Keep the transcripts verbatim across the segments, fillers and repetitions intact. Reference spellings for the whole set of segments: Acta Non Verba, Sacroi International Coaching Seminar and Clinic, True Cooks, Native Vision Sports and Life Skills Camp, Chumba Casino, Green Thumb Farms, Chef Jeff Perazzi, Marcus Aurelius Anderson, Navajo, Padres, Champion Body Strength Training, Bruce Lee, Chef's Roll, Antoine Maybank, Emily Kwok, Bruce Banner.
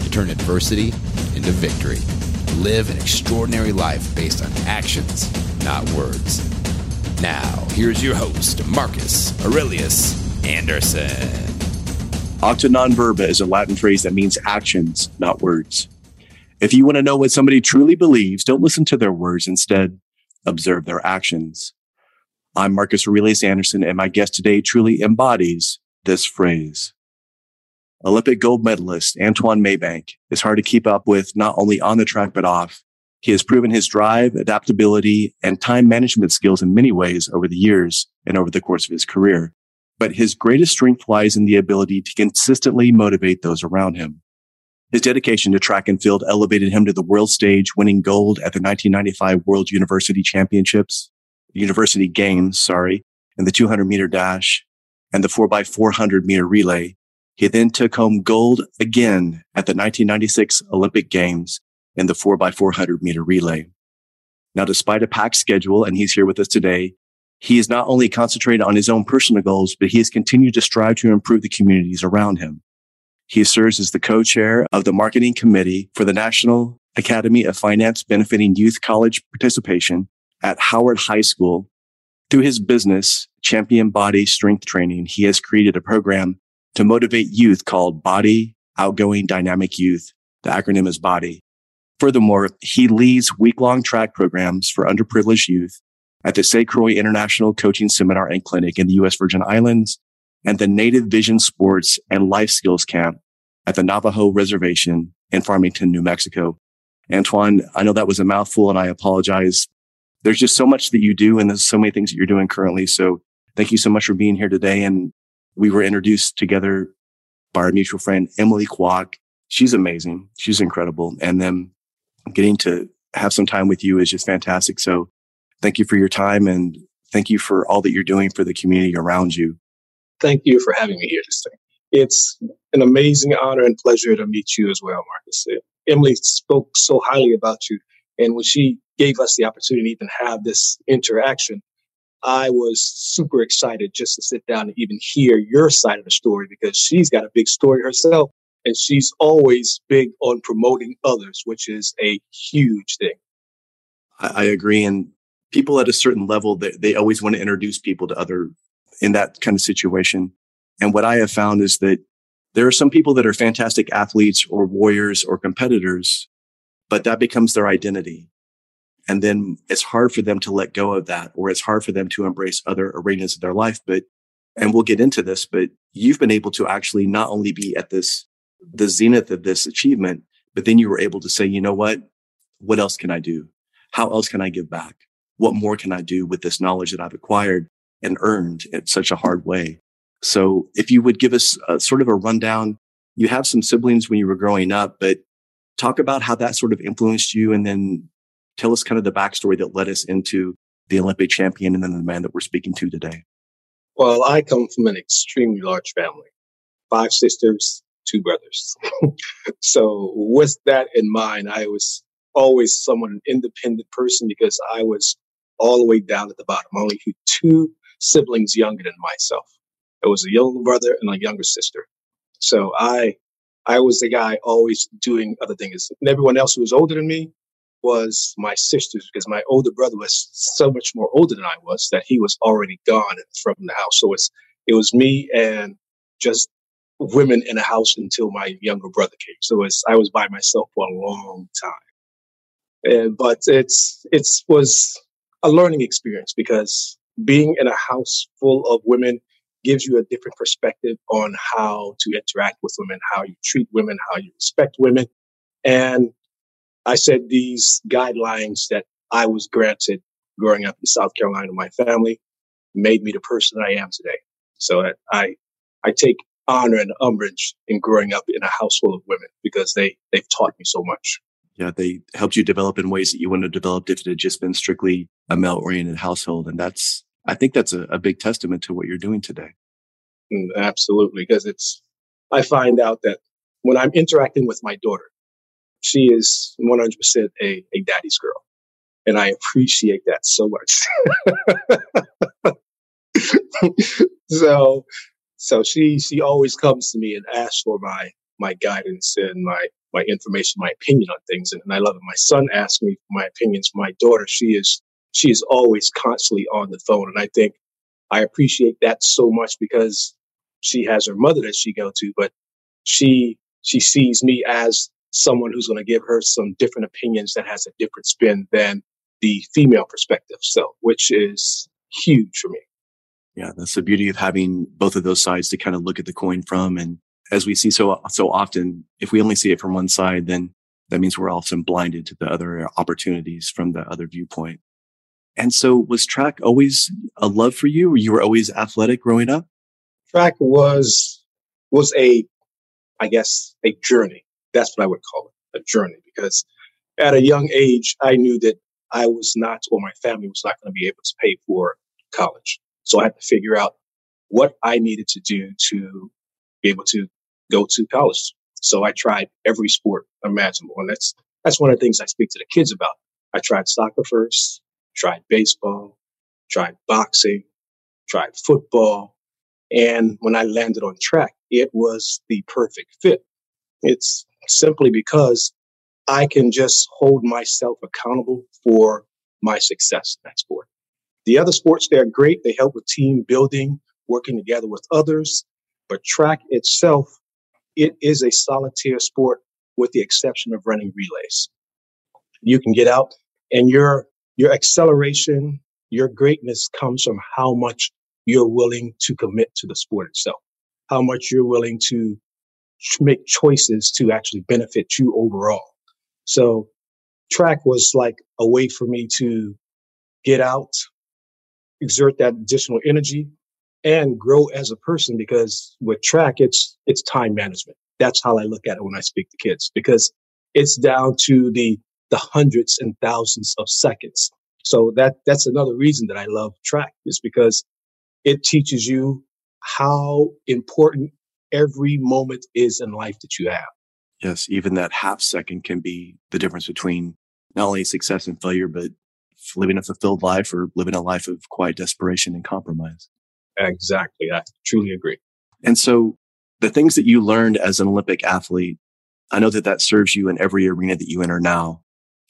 to turn adversity into victory. Live an extraordinary life based on actions, not words. Now, here's your host, Marcus Aurelius Anderson. Acta Non Verba is a Latin phrase that means actions, not words. If you want to know what somebody truly believes, don't listen to their words. Instead, observe their actions. I'm Marcus Aurelius Anderson, and my guest today truly embodies this phrase. Olympic gold medalist Antoine Maybank is hard to keep up with, not only on the track, but off. He has proven his drive, adaptability, and time management skills in many ways over the years and over the course of his career. But his greatest strength lies in the ability to consistently motivate those around him. His dedication to track and field elevated him to the world stage, winning gold at the nineteen ninety-five World University Championships, University Games, sorry, in the two hundred meter dash and the four by four hundred meter relay. He then took home gold again at the nineteen ninety-six Olympic Games in the four by four hundred meter relay. Now, despite a packed schedule, and he's here with us today, he has not only concentrated on his own personal goals, but he has continued to strive to improve the communities around him. He serves as the co-chair of the marketing committee for the National Academy of Finance benefiting youth college participation at Howard High School. Through his business, Champion Body Strength Training, he has created a program to motivate youth called Body Outgoing Dynamic Youth. The acronym is BODY. Furthermore, he leads week-long track programs for underprivileged youth at the Sacroi International Coaching Seminar and Clinic in the U S Virgin Islands, and the Native Vision Sports and Life Skills Camp at the Navajo Reservation in Farmington, New Mexico. Antoine, I know that was a mouthful, and I apologize. There's just so much that you do, and there's so many things that you're doing currently. So thank you so much for being here today. And we were introduced together by our mutual friend, Emily Kwok. She's amazing. She's incredible. And then getting to have some time with you is just fantastic. So thank you for your time, and thank you for all that you're doing for the community around you. Thank you for having me here this day. It's an amazing honor and pleasure to meet you as well, Marcus. Emily spoke so highly about you, and when she gave us the opportunity to have this interaction, I was super excited just to sit down and even hear your side of the story, because she's got a big story herself, and she's always big on promoting others, which is a huge thing. I, I agree. And people at a certain level, they, they always want to introduce people to other in that kind of situation. And what I have found is that there are some people that are fantastic athletes or warriors or competitors, but that becomes their identity. And then it's hard for them to let go of that, or it's hard for them to embrace other arenas of their life. But, and we'll get into this, but you've been able to actually not only be at this, the zenith of this achievement, but then you were able to say, you know what, what else can I do? How else can I give back? What more can I do with this knowledge that I've acquired and earned in such a hard way? So if you would give us a, sort of a rundown, you have some siblings when you were growing up, but talk about how that sort of influenced you, and then tell us kind of the backstory that led us into the Olympic champion and then the man that we're speaking to today. Well, I come from an extremely large family, five sisters, two brothers. So with that in mind, I was always somewhat an independent person, because I was all the way down at the bottom. I only had two siblings younger than myself. It was a younger brother and a younger sister. So I, I was the guy always doing other things. And everyone else who was older than me was my sisters, because my older brother was so much more older than I was that he was already gone from the house. So it's, it was me and just women in the house until my younger brother came. So it's, I was by myself for a long time. Uh, but it's it was a learning experience, because being in a house full of women gives you a different perspective on how to interact with women, how you treat women, how you respect women. And I said these guidelines that I was granted growing up in South Carolina, my family, made me the person I am today. So I I take honor and umbrage in growing up in a house full of women, because they, they've taught me so much. Yeah, they helped you develop in ways that you wouldn't have developed if it had just been strictly a male-oriented household. And that's, I think that's a, a big testament to what you're doing today. Mm, absolutely. Because it's, I find out that when I'm interacting with my daughter, she is one hundred percent a, a daddy's girl. And I appreciate that so much. so, so she, she always comes to me and asks for my, my guidance and my, my information, my opinion on things. And, and I love it. My son asks me for my opinions. My daughter, she is, she is always constantly on the phone. And I think I appreciate that so much, because she has her mother that she go to, but she, she sees me as someone who's going to give her some different opinions that has a different spin than the female perspective. So, which is huge for me. Yeah, that's the beauty of having both of those sides to kind of look at the coin from. And as we see so so often, if we only see it from one side, then that means we're often blinded to the other opportunities from the other viewpoint. And so, was track always a love for you? Or you were always athletic growing up? Track was was a, I guess, a journey. That's what I would call it, a journey. Because at a young age, I knew that I was not, or my family was not going to be able to pay for college. So I had to figure out what I needed to do to be able to go to college. So I tried every sport imaginable. And that's, that's one of the things I speak to the kids about. I tried soccer first, tried baseball, tried boxing, tried football. And when I landed on track, it was the perfect fit. It's simply because I can just hold myself accountable for my success in that sport. The other sports, they're great. They help with team building, working together with others. But track itself, it is a solitaire sport with the exception of running relays. You can get out and your your acceleration, your greatness comes from how much you're willing to commit to the sport itself, how much you're willing to make choices to actually benefit you overall. So track was like a way for me to get out, exert that additional energy, and grow as a person, because with track, it's it's time management. That's how I look at it when I speak to kids, because it's down to the the hundreds and thousands of seconds. So that that's another reason that I love track, is because it teaches you how important every moment is in life that you have. Yes, even that half second can be the difference between not only success and failure, but living a fulfilled life or living a life of quiet desperation and compromise. Exactly. I truly agree. And so the things that you learned as an Olympic athlete, I know that that serves you in every arena that you enter now.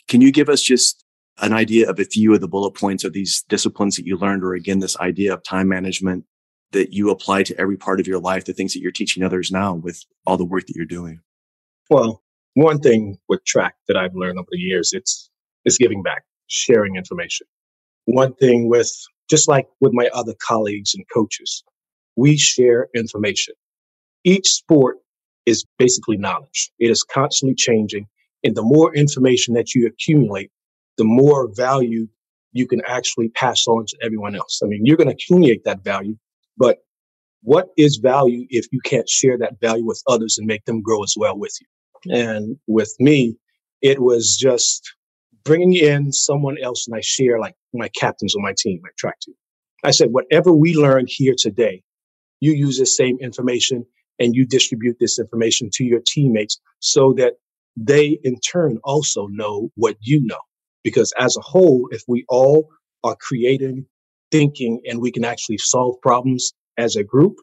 Can you give us just an idea of a few of the bullet points of these disciplines that you learned, or again, this idea of time management that you apply to every part of your life, the things that you're teaching others now with all the work that you're doing? Well, one thing with track that I've learned over the years, it's, it's giving back, sharing information. One thing with, just like with my other colleagues and coaches, we share information. Each sport is basically knowledge. It is constantly changing. And the more information that you accumulate, the more value you can actually pass on to everyone else. I mean, you're going to accumulate that value, but what is value if you can't share that value with others and make them grow as well with you? And with me, it was just bringing in someone else, and I share, like my captains on my team, my track team. I said, whatever we learn here today, you use this same information and you distribute this information to your teammates so that they in turn also know what you know. Because as a whole, if we all are creating, thinking, and we can actually solve problems as a group,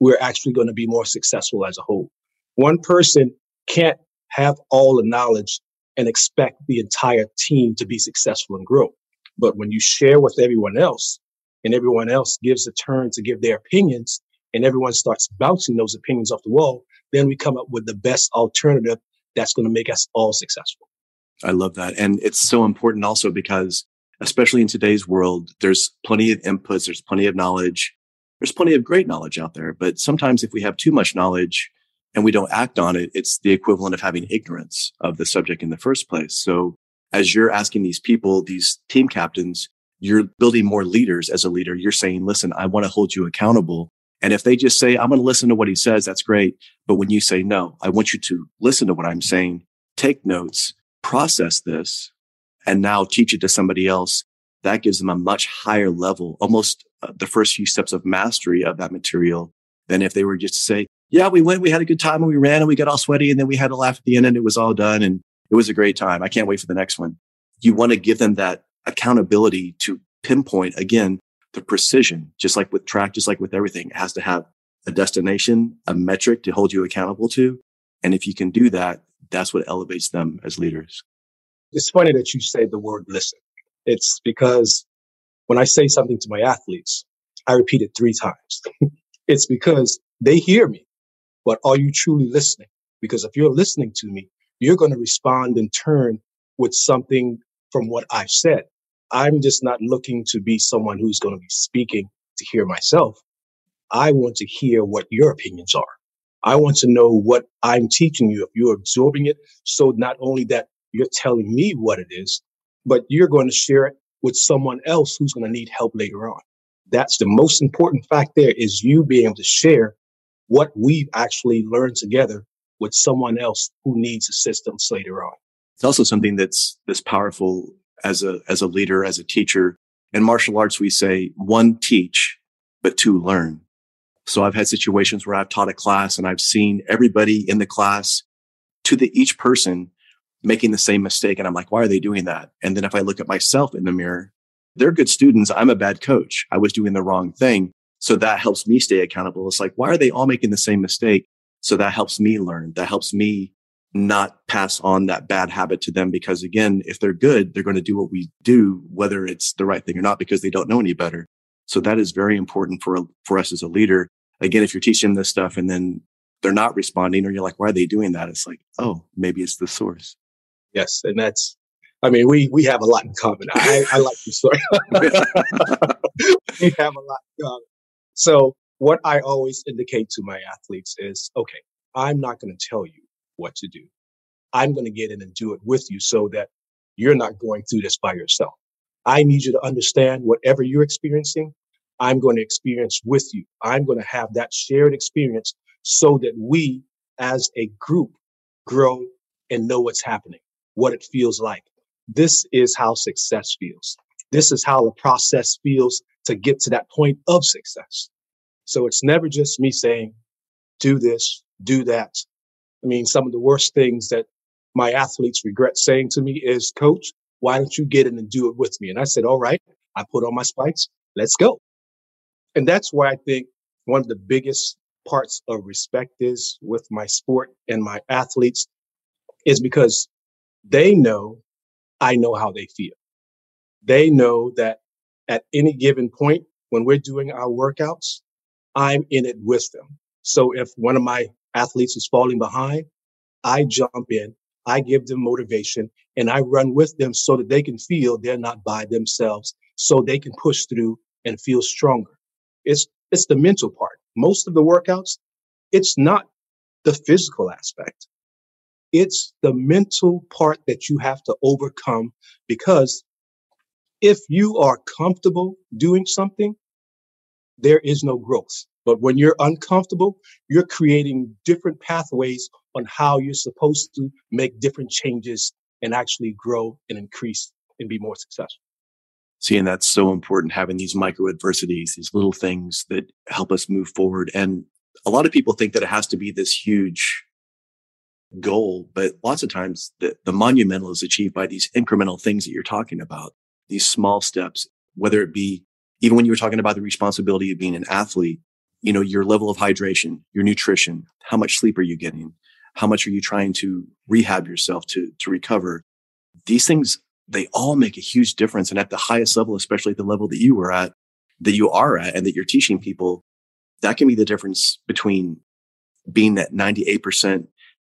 we're actually going to be more successful as a whole. One person can't have all the knowledge and expect the entire team to be successful and grow. But when you share with everyone else, and everyone else gives a turn to give their opinions, and everyone starts bouncing those opinions off the wall, then we come up with the best alternative that's going to make us all successful. I love that. And it's so important also because, especially in today's world, there's plenty of inputs, there's plenty of knowledge, there's plenty of great knowledge out there. But sometimes if we have too much knowledge, and we don't act on it, it's the equivalent of having ignorance of the subject in the first place. So as you're asking these people, these team captains, you're building more leaders as a leader. You're saying, listen, I want to hold you accountable And if they just say, I'm going to listen to what he says, that's great. But when you say, no, I want you to listen to what I'm saying, take notes, process this, and now teach it to somebody else, that gives them a much higher level, almost uh, the first few steps of mastery of that material than if they were just to say, yeah, we went, we had a good time and we ran and we got all sweaty and then we had a laugh at the end and it was all done and it was a great time. I can't wait for the next one. You want to give them that accountability to pinpoint, again, the precision, just like with track, just like with everything. It has to have a destination, a metric to hold you accountable to. And if you can do that, that's what elevates them as leaders. It's funny that you say the word listen. It's because when I say something to my athletes, I repeat it three times. It's because they hear me, but are you truly listening? Because if you're listening to me, you're going to respond in turn with something from what I've said. I'm just not looking to be someone who's going to be speaking to hear myself. I want to hear what your opinions are. I want to know what I'm teaching you, if you're absorbing it. So not only that you're telling me what it is, but you're going to share it with someone else who's going to need help later on. That's the most important fact there, is you being able to share what we've actually learned together with someone else who needs assistance later on. It's also something that's this powerful as a as a leader, as a teacher. In martial arts, we say, one, teach, but two, learn. So I've had situations where I've taught a class and I've seen everybody in the class, to the each person, making the same mistake. And I'm like, why are they doing that? And then if I look at myself in the mirror, they're good students. I'm a bad coach. I was doing the wrong thing. So that helps me stay accountable. It's like, why are they all making the same mistake? So that helps me learn. That helps me not pass on that bad habit to them. Because again, if they're good, they're going to do what we do, whether it's the right thing or not, because they don't know any better. So that is very important for, for us as a leader. Again, if you're teaching this stuff and then they're not responding, or you're like, why are they doing that? It's like, oh, maybe it's the source. Yes. And that's, I mean, we, we have a lot in common. I, I like your story. We have a lot in common. So what I always indicate to my athletes is, okay, I'm not going to tell you what to do. I'm going to get in and do it with you so that you're not going through this by yourself. I need you to understand whatever you're experiencing, I'm going to experience with you. I'm going to have that shared experience so that we as a group grow and know what's happening, what it feels like. This is how success feels. This is how the process feels to get to that point of success. So it's never just me saying, do this, do that. I mean, some of the worst things that my athletes regret saying to me is, coach, why don't you get in and do it with me? And I said, all right, I put on my spikes. Let's go. And that's why I think one of the biggest parts of respect is with my sport and my athletes is because they know I know how they feel. They know that at any given point when we're doing our workouts, I'm in it with them. So if one of my athletes is falling behind, I jump in, I give them motivation, and I run with them so that they can feel they're not by themselves, so they can push through and feel stronger. It's, it's the mental part. Most of the workouts, it's not the physical aspect. It's the mental part that you have to overcome, because if you are comfortable doing something, there is no growth. But when you're uncomfortable, you're creating different pathways on how you're supposed to make different changes and actually grow and increase and be more successful. See, and that's so important, having these micro adversities, these little things that help us move forward. And a lot of people think that it has to be this huge goal, but lots of times the, the monumental is achieved by these incremental things that you're talking about, these small steps, whether it be, even when you were talking about the responsibility of being an athlete, you know, your level of hydration, your nutrition, how much sleep are you getting? How much are you trying to rehab yourself to, to recover? These things, they all make a huge difference. And at the highest level, especially at the level that you were at, that you are at, and that you're teaching people, that can be the difference between being at ninety-eight percent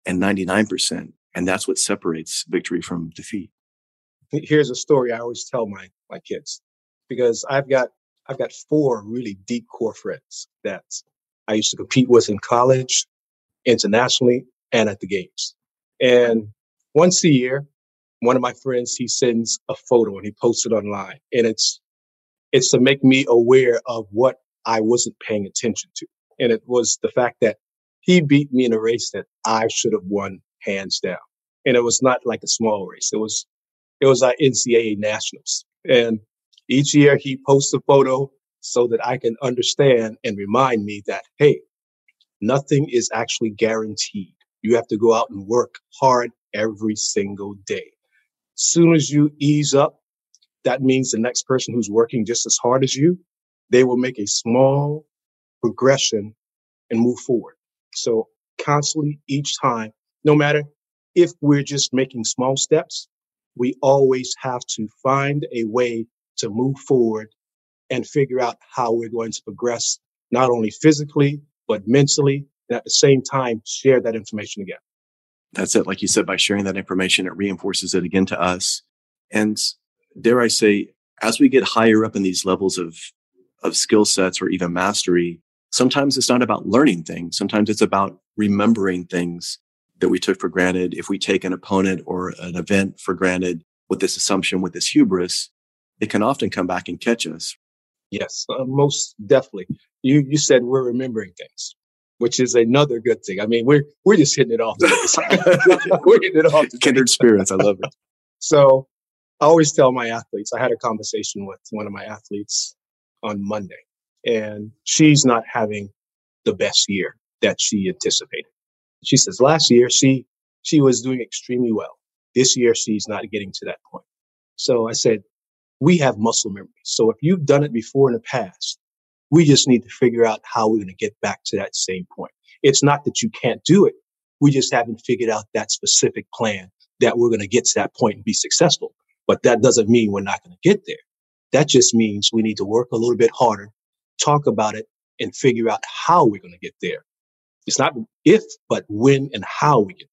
and ninety-nine percent. And that's what separates victory from defeat. Here's a story I always tell my, my kids, because I've got, I've got four really deep core friends that I used to compete with in college, internationally, and at the games. And once a year, one of my friends, he sends a photo and he posts it online. And it's, it's to make me aware of what I wasn't paying attention to. And it was the fact that he beat me in a race that I should have won hands down. And it was not like a small race. It was, it was our N C double A nationals. And each year he posts a photo so that I can understand and remind me that, hey, nothing is actually guaranteed. You have to go out and work hard every single day. Soon as you ease up, that means the next person who's working just as hard as you, they will make a small progression and move forward. So constantly, each time, no matter if we're just making small steps, we always have to find a way to move forward and figure out how we're going to progress, not only physically, but mentally, and at the same time, share that information again. That's it. Like you said, by sharing that information, it reinforces it again to us. And dare I say, as we get higher up in these levels of, of skill sets or even mastery, sometimes it's not about learning things. Sometimes it's about remembering things that we took for granted. If we take an opponent or an event for granted with this assumption, with this hubris, it can often come back and catch us. Yes, uh, most definitely. You you said we're remembering things, which is another good thing. I mean, we're we're just hitting it off. We're hitting it off. Kindred spirits. I love it. So I always tell my athletes, I had a conversation with one of my athletes on Monday, and she's not having the best year that she anticipated. She says last year she she was doing extremely well. This year, she's not getting to that point. So I said, we have muscle memory. So if you've done it before in the past, we just need to figure out how we're going to get back to that same point. It's not that you can't do it. We just haven't figured out that specific plan that we're going to get to that point and be successful. But that doesn't mean we're not going to get there. That just means we need to work a little bit harder, talk about it, and figure out how we're going to get there. It's not if, but when and how we get there.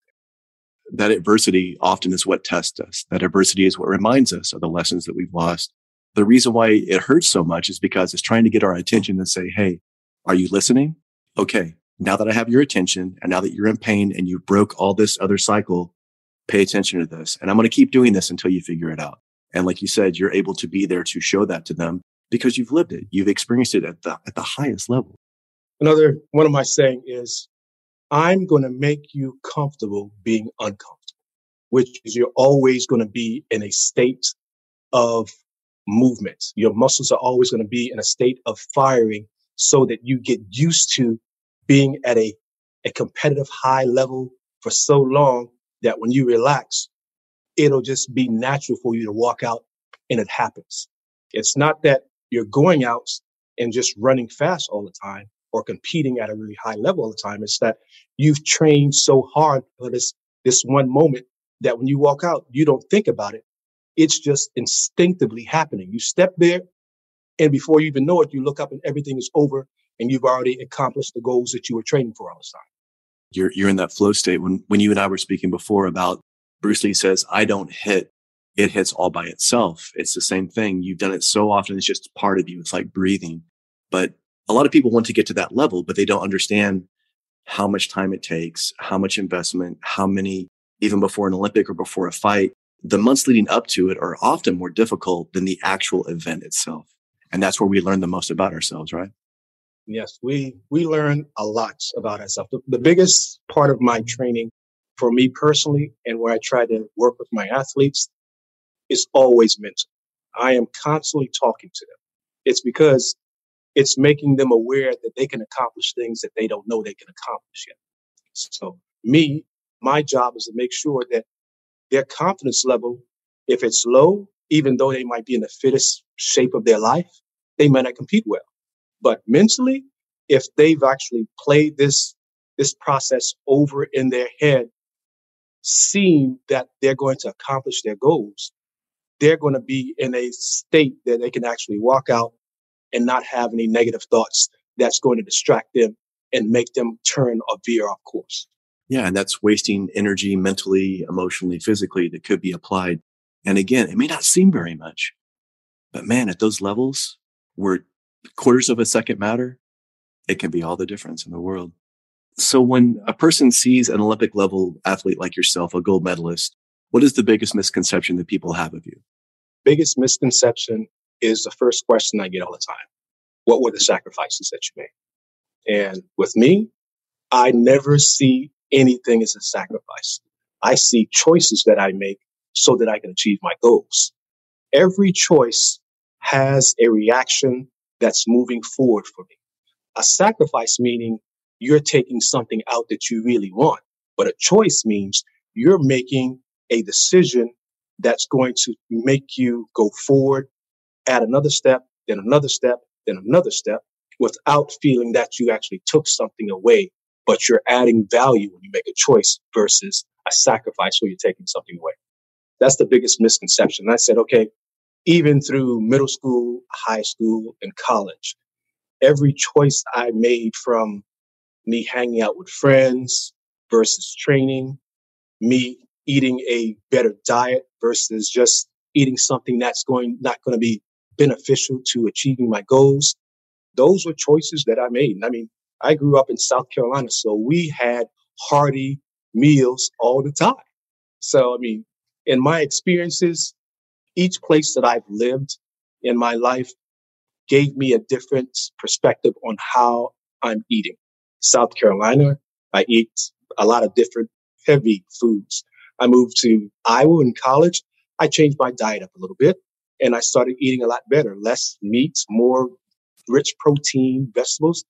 That adversity often is what tests us. That adversity is what reminds us of the lessons that we've lost. The reason why it hurts so much is because it's trying to get our attention and say, hey, are you listening? Okay, now that I have your attention and now that you're in pain and you broke all this other cycle, pay attention to this. And I'm going to keep doing this until you figure it out. And like you said, you're able to be there to show that to them because you've lived it. You've experienced it at the, at the highest level. Another one of my saying is, I'm going to make you comfortable being uncomfortable, which is you're always going to be in a state of movement. Your muscles are always going to be in a state of firing so that you get used to being at a, a competitive high level for so long that when you relax, it'll just be natural for you to walk out and it happens. It's not that you're going out and just running fast all the time, or competing at a really high level all the time. It's that you've trained so hard for this, this one moment that when you walk out, you don't think about it. It's just instinctively happening. You step there, and before you even know it, you look up and everything is over, and you've already accomplished the goals that you were training for all the time. You're, you're in that flow state. When, when you and I were speaking before about Bruce Lee says, I don't hit, it hits all by itself. It's the same thing. You've done it so often. It's just part of you. It's like breathing. But a lot of people want to get to that level, but they don't understand how much time it takes, how much investment, how many, even before an Olympic or before a fight, the months leading up to it are often more difficult than the actual event itself. And that's where we learn the most about ourselves, right? Yes, we, we learn a lot about ourselves. The, the biggest part of my training for me personally, and where I try to work with my athletes, is always mental. I am constantly talking to them. It's because it's making them aware that they can accomplish things that they don't know they can accomplish yet. So me, my job is to make sure that their confidence level, if it's low, even though they might be in the fittest shape of their life, they might not compete well. But mentally, if they've actually played this, this process over in their head, seeing that they're going to accomplish their goals, they're going to be in a state that they can actually walk out and not have any negative thoughts that's going to distract them and make them turn or veer off course. Yeah, and that's wasting energy mentally, emotionally, physically that could be applied. And again, it may not seem very much, but man, at those levels where quarters of a second matter, it can be all the difference in the world. So when a person sees an Olympic level athlete like yourself, a gold medalist, what is the biggest misconception that people have of you? Biggest misconception is the first question I get all the time. What were the sacrifices that you made? And with me, I never see anything as a sacrifice. I see choices that I make so that I can achieve my goals. Every choice has a reaction that's moving forward for me. A sacrifice meaning you're taking something out that you really want, but a choice means you're making a decision that's going to make you go forward, add another step, then another step, then another step, without feeling that you actually took something away, but you're adding value when you make a choice versus a sacrifice where you're taking something away. That's the biggest misconception. And I said, okay, even through middle school, high school, and college, every choice I made, from me hanging out with friends versus training, me eating a better diet versus just eating something that's going not going to be beneficial to achieving my goals, those were choices that I made. I mean, I grew up in South Carolina, so we had hearty meals all the time. So, I mean, in my experiences, each place that I've lived in my life gave me a different perspective on how I'm eating. South Carolina, I eat a lot of different heavy foods. I moved to Iowa in college. I changed my diet up a little bit and I started eating a lot better, less meat, more rich protein, vegetables.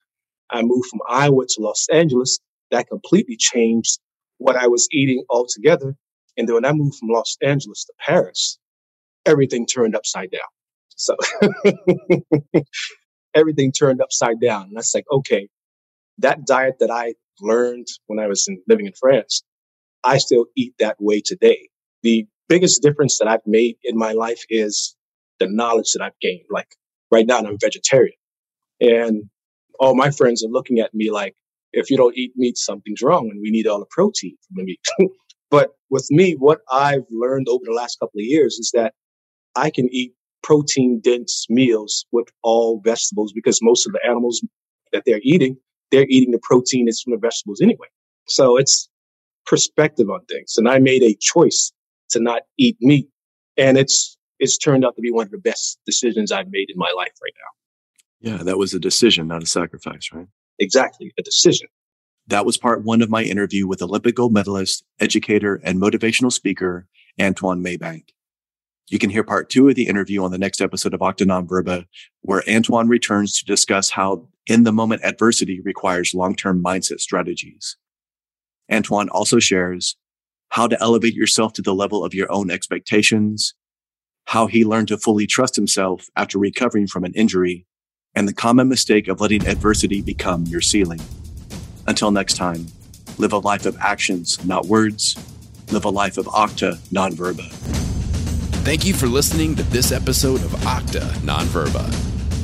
I moved from Iowa to Los Angeles. That completely changed what I was eating altogether. And then when I moved from Los Angeles to Paris, everything turned upside down. So everything turned upside down. And I was like, okay, that diet that I learned when I was in, living in France, I still eat that way today. The biggest difference that I've made in my life is the knowledge that I've gained. Like right now, I'm vegetarian. And all my friends are looking at me like, if you don't eat meat, something's wrong and we need all the protein from the meat. But with me, what I've learned over the last couple of years is that I can eat protein-dense meals with all vegetables because most of the animals that they're eating, they're eating the protein that's from the vegetables anyway. So it's perspective on things. And I made a choice to not eat meat. And it's it's turned out to be one of the best decisions I've made in my life right now. Yeah, that was a decision, not a sacrifice, right? Exactly, a decision. That was part one of my interview with Olympic gold medalist, educator, and motivational speaker, Antoine Maybank. You can hear part two of the interview on the next episode of Acta Non Verba, where Antoine returns to discuss how in-the-moment adversity requires long-term mindset strategies. Antoine also shares how to elevate yourself to the level of your own expectations, how he learned to fully trust himself after recovering from an injury, and the common mistake of letting adversity become your ceiling. Until next time, live a life of actions, not words. Live a life of Acta Non Verba. Thank you for listening to this episode of Acta Non Verba.